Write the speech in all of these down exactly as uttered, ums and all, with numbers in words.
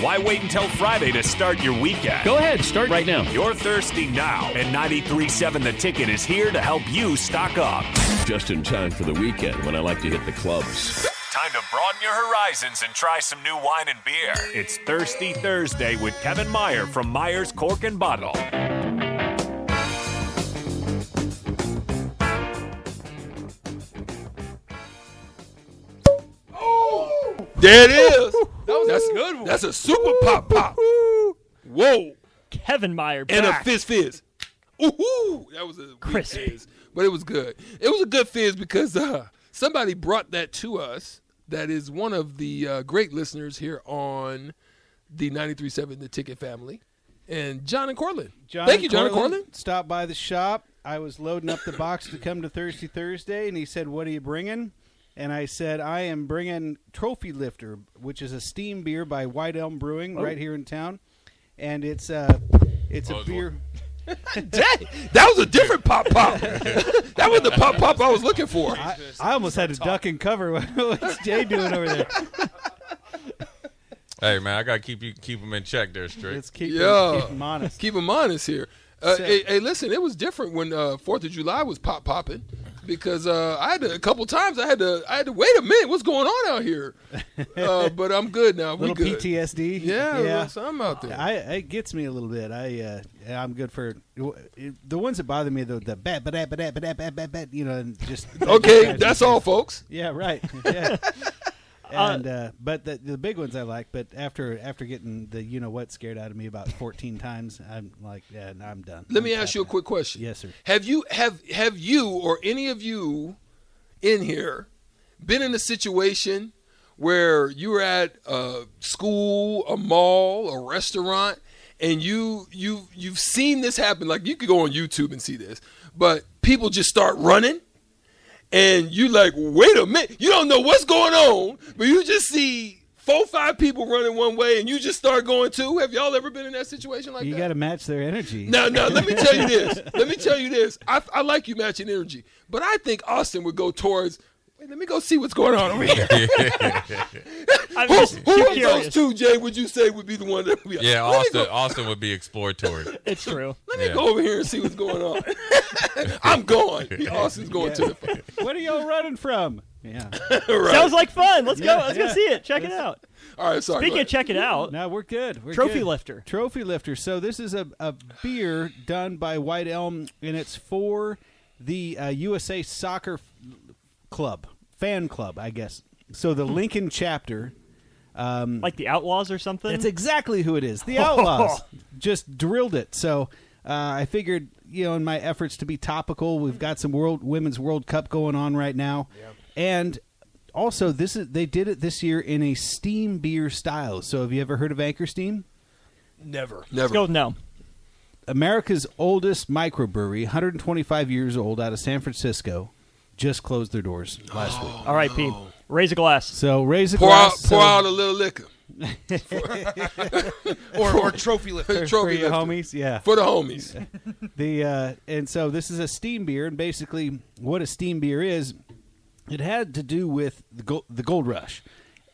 Why wait until Friday to start your weekend? Go ahead, start right now. You're thirsty now, and ninety-three point seven The Ticket is here to help you stock up. Just in time for the weekend when I like to hit the clubs. Time to broaden your horizons and try some new wine and beer. It's Thirsty Thursday with Kevin Meyer from Meyer's Cork and Bottle. Oh! There it is! That was That's a good one. That's a super pop pop. Whoa. Kevin Meyer back. And a fizz fizz. Ooh-hoo. That was a crisp fizz. But it was good. It was a good fizz because uh, somebody brought that to us. That is one of the uh, great listeners here on the ninety-three point seven The Ticket family. And John and Corlin. John Thank and you, John Corlin, and Corlin. Stopped by the shop. I was loading up the box to come to Thirsty Thursday, and he said, "What are you bringing?" And I said, I am bringing Trophy Lifter, which is a steam beer by White Elm Brewing oh. right here in town. And it's, uh, it's oh, a beer. Dang, that was a different pop-pop. That was the pop-pop I was looking for. I, I almost had to duck and cover. What's Jay doing over there? Hey, man, I got to keep you keep them in check there, Strick. Let's keep, yeah. keep them honest. Keep them honest here. Uh, hey, hey, listen, it was different when uh, fourth of July was pop-popping. Because uh, I had to, a couple times I had to I had to wait a minute, what's going on out here? Uh, but I'm good now. We little good. P T S D. Yeah, yeah. I'm out there. I, it gets me a little bit. I uh, I'm good for the ones that bother me though. The bat, bat, bat, bat, bat, bat, bat, bat. You know, and just okay. Just that's all, folks. Yeah, right. Yeah. And uh, but the, the big ones I like. But after after getting the you know what scared out of me about fourteen times, I'm like, yeah, no, I'm done. Let I'm me ask you a quick question. Yes, sir. Have you have have you or any of you in here been in a situation where you were at a school, a mall, a restaurant, and you you you've seen this happen? Like you could go on YouTube and see this, but people just start running. And you like, wait a minute. You don't know what's going on, but you just see four or five people running one way and you just start going too. Have y'all ever been in that situation like you that? You got to match their energy. No, no, let me tell you this. Let me tell you this. I, I like you matching energy, but I think Austin would go towards, wait, let me go see what's going on over here. I mean, who who of those two, Jay, would you say would be the one that would be Yeah, Austin, Austin would be exploratory. It's true. Let me yeah. go over here and see what's going on. I'm going. Austin's going yeah. to the phone. What are y'all running from? Yeah. Right. Sounds like fun. Let's yeah, go. Let's yeah. go see it. Check Let's, it out. All right, sorry. Speaking of check it out. No, we're good. We're Trophy good. Lifter. Trophy Lifter. So this is a, a beer done by White Elm, and it's for the uh, U S A Soccer f- Club. Fan club, I guess. So the Lincoln chapter. Um, like the Outlaws or something? That's exactly who it is. The Outlaws just drilled it. So uh, I figured, you know, in my efforts to be topical, we've got some World Women's World Cup going on right now. Yeah. And also, this is they did it this year in a steam beer style. So have you ever heard of Anchor Steam? Never. Never. Let's go no. America's oldest microbrewery, one hundred twenty-five years old, out of San Francisco, just closed their doors last oh, week. All right, no. Pete. Raise a glass. So raise a pour glass. Out, so. Pour out a little liquor. or, or trophy liquor. For the homies, yeah. For the homies. the uh, And so this is a steam beer, and basically what a steam beer is, it had to do with the gold, the gold rush.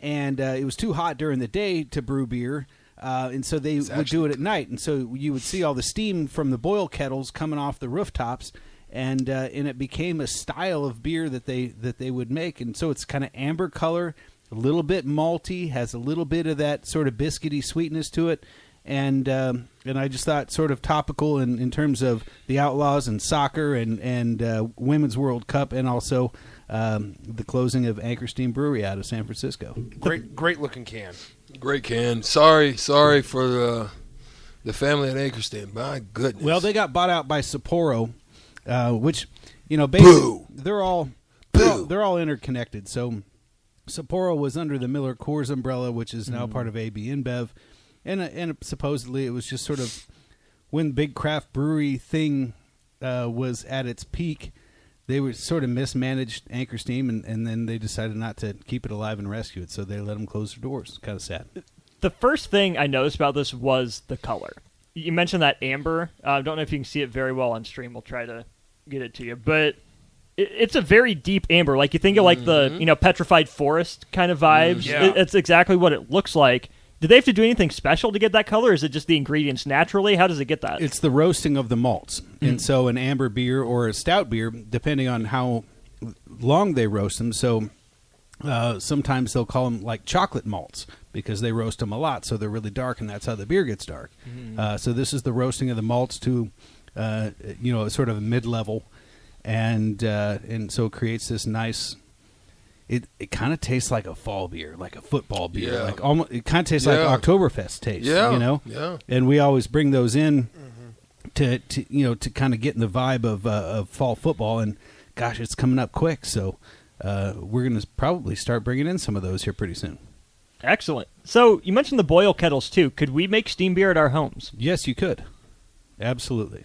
And uh, it was too hot during the day to brew beer, uh, and so they it's would do it at night. And so you would see all the steam from the boil kettles coming off the rooftops, And uh, and it became a style of beer that they that they would make, and so it's kind of amber color, a little bit malty, has a little bit of that sort of biscuity sweetness to it. And um, and I just thought sort of topical in, in terms of the Outlaws and soccer and, and uh, Women's World Cup, and also um, the closing of Anchor Steam Brewery out of San Francisco. Great great looking can. Great can. Sorry, sorry for the, the family at Anchor Steam. My goodness. Well, they got bought out by Sapporo, uh, which, you know, basically Boo. they're all they're, all they're all interconnected. So Sapporo was under the Miller Coors umbrella, which is now mm. part of A B InBev. And and supposedly it was just sort of when the big craft brewery thing uh, was at its peak, they were sort of mismanaged Anchor Steam, and, and then they decided not to keep it alive and rescue it, so they let them close their doors. Kind of sad. The first thing I noticed about this was the color. You mentioned that amber. I uh, don't know if you can see it very well on stream. We'll try to get it to you, but it, it's a very deep amber. Like you think of like mm-hmm. the you know petrified forest kind of vibes. Yeah. It, it's exactly what it looks like. Do they have to do anything special to get that color? Is it just the ingredients naturally? How does it get that? It's the roasting of the malts. Mm-hmm. And so an amber beer or a stout beer, depending on how long they roast them. So uh, sometimes they'll call them like chocolate malts because they roast them a lot. So they're really dark, and that's how the beer gets dark. Mm-hmm. Uh, so this is the roasting of the malts to, uh, you know, sort of a mid-level. And, uh, and so it creates this nice... It it kind of tastes like a fall beer, like a football beer. Yeah. Like almost, it kind of tastes yeah. like Oktoberfest taste, yeah. you know? Yeah. And we always bring those in mm-hmm. to, to, you know, to kind of get in the vibe of, uh, of fall football. And, gosh, it's coming up quick. So uh, we're going to probably start bringing in some of those here pretty soon. Excellent. So you mentioned the boil kettles, too. Could we make steam beer at our homes? Yes, you could. Absolutely.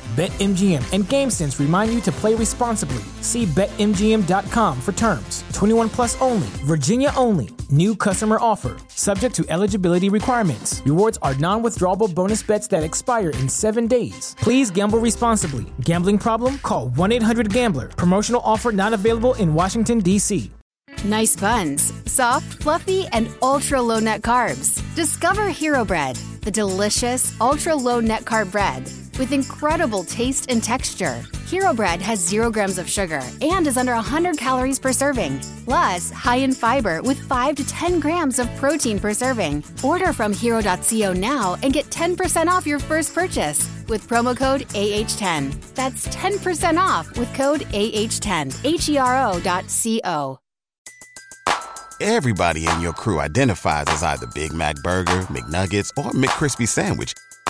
BetMGM and GameSense remind you to play responsibly. See bet M G M dot com for terms. twenty-one plus only. Virginia only. New customer offer. Subject to eligibility requirements. Rewards are non-withdrawable bonus bets that expire in seven days. Please gamble responsibly. Gambling problem? Call one eight hundred gambler. Promotional offer not available in Washington, D C Nice buns. Soft, fluffy, and ultra-low net carbs. Discover Hero Bread, the delicious ultra-low net carb bread with incredible taste and texture. Hero Bread has zero grams of sugar and is under one hundred calories per serving. Plus, high in fiber with five to ten grams of protein per serving. Order from hero dot co now and get ten percent off your first purchase with promo code A H ten. That's ten percent off with code A H ten. H E R O dot co. Everybody in your crew identifies as either Big Mac Burger, McNuggets, or McCrispy Sandwich.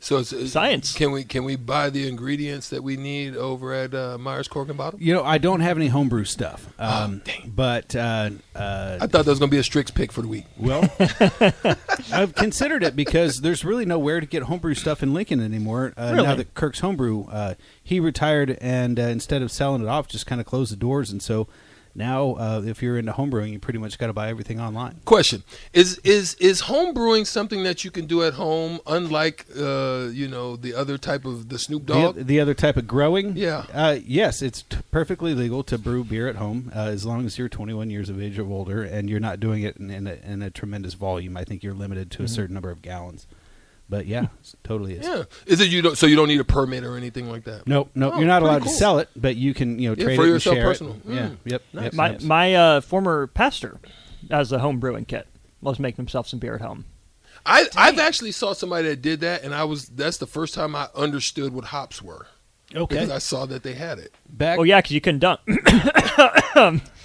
So it's, it's science. Can we can we buy the ingredients that we need over at uh, Meyer's Cork and Bottle? You know, I don't have any homebrew stuff. Um, oh, dang. But uh, uh, I thought that was going to be a Strix pick for the week. Well, I've considered it because there's really nowhere to get homebrew stuff in Lincoln anymore. Uh, really? Now that Kirk's homebrew, uh, he retired, and uh, instead of selling it off, just kind of closed the doors. And so now, uh, if you're into homebrewing, you pretty much got to buy everything online. Question: Is is is homebrewing something that you can do at home? Unlike uh, you know the other type of the Snoop Dogg, the, the other type of growing. Yeah. Uh, yes, it's t- perfectly legal to brew beer at home uh, as long as you're twenty-one years of age or older, and you're not doing it in, in, a, in a tremendous volume. I think you're limited to mm-hmm. a certain number of gallons. But yeah, it totally is. Yeah, is it you? Don't, so you don't need a permit or anything like that. Nope, no, oh, you're not allowed cool. to sell it, but you can, you know, yeah, trade for it yourself, and share personal. It. Mm. Yeah, yep. Nice. yep my my uh, former pastor has a home brewing kit. Loves making himself some beer at home. I Dang. I've actually saw somebody that did that, and I was that's the first time I understood what hops were. Okay. Because I saw that they had it. Back. Oh, yeah, because you couldn't dunk.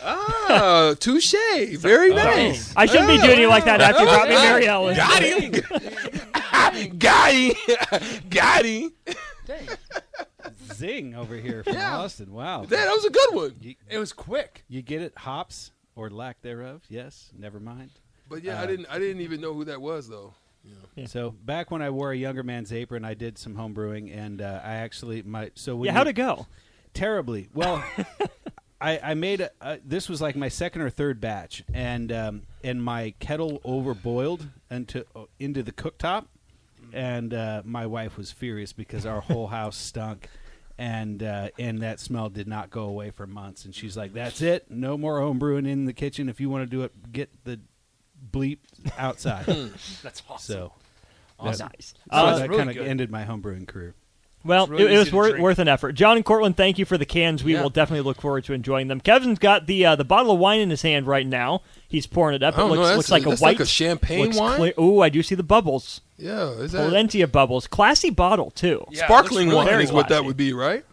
Oh, touche. Very oh. nice. I shouldn't oh. be doing you like that after you brought me Mary Ellen. Got him. Got him. Got him. Dang. Zing over here from yeah. Austin. Wow. That was a good one. You, it was quick. You get it? Hops or lack thereof. Yes. Never mind. But, yeah, uh, I didn't I didn't even know who that was, though. Yeah. Yeah. So back when I wore a younger man's apron, I did some home brewing, and uh, I actually my so we yeah, how'd it go? Terribly. Well, I, I made a, uh, this was like my second or third batch, and um, and my kettle overboiled into uh, into the cooktop, and uh, my wife was furious because our whole house stunk, and uh, and that smell did not go away for months, and she's like, "That's it, no more home brewing in the kitchen. If you want to do it, get the bleep outside." That's awesome. So awesome. That, nice. So uh, that really kind of ended my homebrewing career. Well, really it, it was wor- worth an effort. John and Cortland, thank you for the cans. We yeah. will definitely look forward to enjoying them. Kevin's got the uh, the bottle of wine in his hand right now. He's pouring it up. It looks, know, looks like a, a white. Like a champagne wine? Clear. Ooh, I do see the bubbles. Yeah. Is that... Plenty of bubbles. Classy bottle, too. Yeah, sparkling wine really is classy. What that would be, right?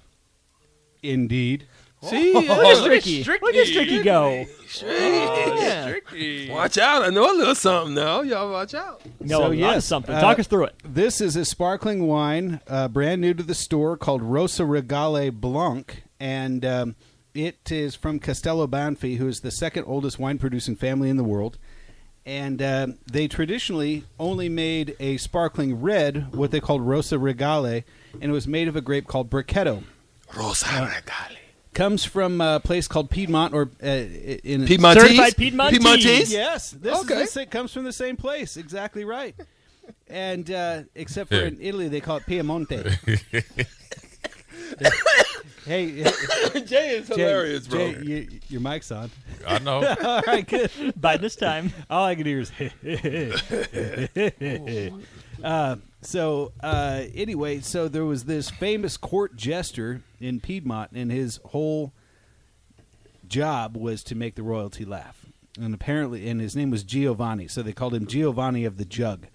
Indeed. See, oh, look at Stricky. Look at Stricky go. Stricky. Oh, yeah. Watch out. I know a little something now. Y'all watch out. No, so, a lot yes, of something. Talk uh, us through it. This is a sparkling wine, uh, brand new to the store, called Rosa Regale Blanc. And um, it is from Castello Banfi, who is the second oldest wine-producing family in the world. And uh, they traditionally only made a sparkling red, what they called Rosa Regale, and it was made of a grape called Brachetto. Rosa uh, Regale. Comes from a place called Piedmont, or uh, in Piedmontese? Certified Piedmontese. Piedmontese? Yes, this okay. is it comes from the same place, exactly right. And uh, except for in Italy, they call it Piemonte. Hey, Jay is Jay, hilarious, bro. Jay, you, your mic's on. I know. All right, good. By this time, all I can hear is. uh, so uh, anyway, so there was this famous court jester in Piedmont, and his whole job was to make the royalty laugh. And apparently, and his name was Giovanni, so they called him Giovanni of the Jug,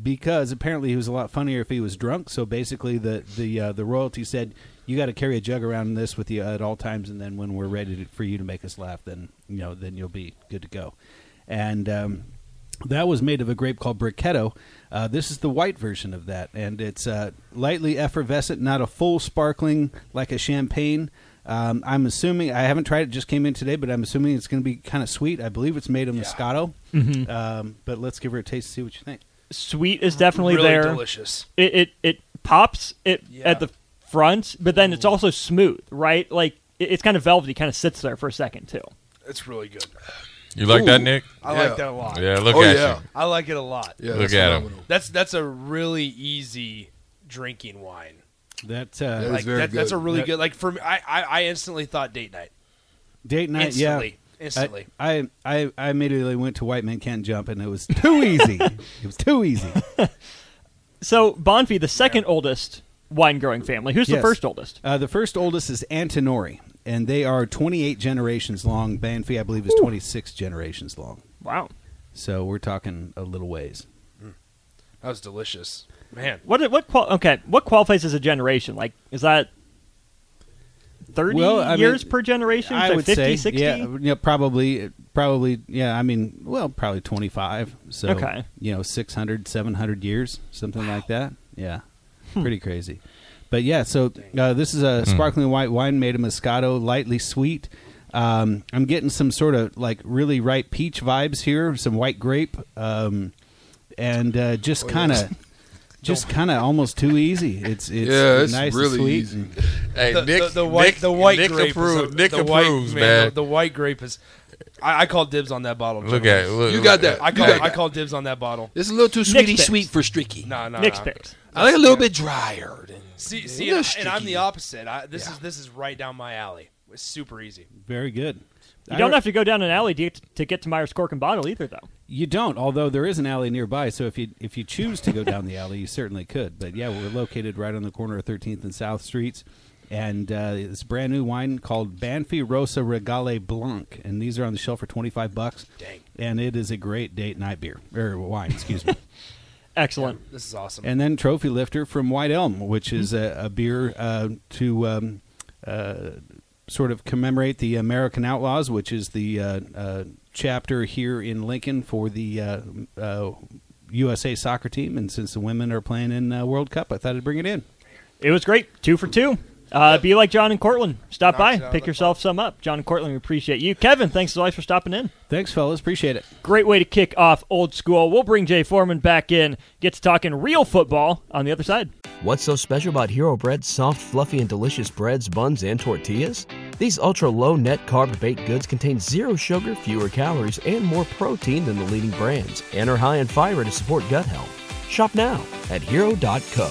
because apparently he was a lot funnier if he was drunk. So basically, the the uh, the royalty said, "You got to carry a jug around in this with you at all times, and then when we're ready to, for you to make us laugh, then you know, then you'll be good to go." And um, that was made of a grape called Brachetto. Uh, this is the white version of that, and it's uh, lightly effervescent, not a full sparkling like a champagne. Um, I'm assuming, I haven't tried it, just came in today, but I'm assuming it's going to be kind of sweet. I believe it's made of yeah. Moscato, mm-hmm. um, but let's give her a taste to see what you think. Sweet is definitely really there. Delicious. It it, it pops it yeah. at the front, but then it's also smooth, right? Like it, it's kind of velvety, kind of sits there for a second too. It's really good. You like Ooh, that, Nick? I yeah. like that a lot. Yeah, look oh, at yeah. you. I like it a lot. Yeah, look at him. That's that's a really easy drinking wine. That, uh, that like, very that, good. That's a really that, good. Like for me, I, I, I instantly thought date night. Date night, instantly. yeah. Instantly. I, I, I immediately went to White Men Can't Jump, and it was too easy. It was too easy. So, Banfi, the second yeah. oldest wine-growing family. Who's yes. the first oldest? Uh, the first oldest is Antinori, and they are twenty-eight generations long. Banfi, I believe, is Ooh. twenty-six generations long. Wow. So, we're talking a little ways. Mm. That was delicious. Man. What, what, qual- okay, what qualifies as a generation? Like, is that... thirty well, I years mean, per generation? I so would fifty, say, sixty? Yeah, yeah, probably, probably, yeah, I mean, well, probably twenty-five. So, okay. you know, six hundred, seven hundred years, something wow. like that. Yeah, hmm. pretty crazy. But, yeah, so uh, this is a sparkling hmm. white wine made of Moscato, lightly sweet. Um, I'm getting some sort of, like, really ripe peach vibes here, some white grape, um, and uh, just kind of... Oh, yeah. Just kind of almost too easy. It's it's, yeah, it's nice really and sweet. Easy. Hey, the, Nick, the, the white, Nick, the white Nick grape approves, is a, Nick the approves, white, man. man. The, the white grape is. I, I call dibs on that bottle. Look at it. Look, you look, got that. I call I call dibs on that bottle. It's a little too sweety sweet for Stricky. No, no, Nick's no. picks. I like a little yeah. bit drier. Than, see, see, and, and I'm the opposite. I, this yeah. is this is right down my alley. It's super easy. Very good. You don't have to go down an alley to, to get to Meyer's Cork and Bottle either, though. You don't, although there is an alley nearby. So if you if you choose to go down the alley, you certainly could. But yeah, we're located right on the corner of thirteenth and South Streets, and uh, it's a brand new wine called Banfi Rosa Regale Blanc, and these are on the shelf for twenty-five bucks. Dang! And it is a great date night beer or wine, excuse me. Excellent. Yeah, this is awesome. And then Trophy Lifter from White Elm, which is a, a beer uh, to um, uh, sort of commemorate the American Outlaws, which is the uh, uh, chapter here in Lincoln for the uh, uh, U S A soccer team. And since the women are playing in uh, World Cup, I thought I'd bring it in. It was great. Two for two. Uh, be like John and Cortland. Stop Knocks by. Pick yourself some up. John and Cortland, we appreciate you. Kevin, thanks as always for stopping in. Thanks, fellas. Appreciate it. Great way to kick off Old School. We'll bring Jay Foreman back in. Get to talking real football on the other side. What's so special about Hero Bread's soft, fluffy, and delicious breads, buns, and tortillas? These ultra-low net-carb baked goods contain zero sugar, fewer calories, and more protein than the leading brands, and are high in fiber to support gut health. Shop now at hero dot co.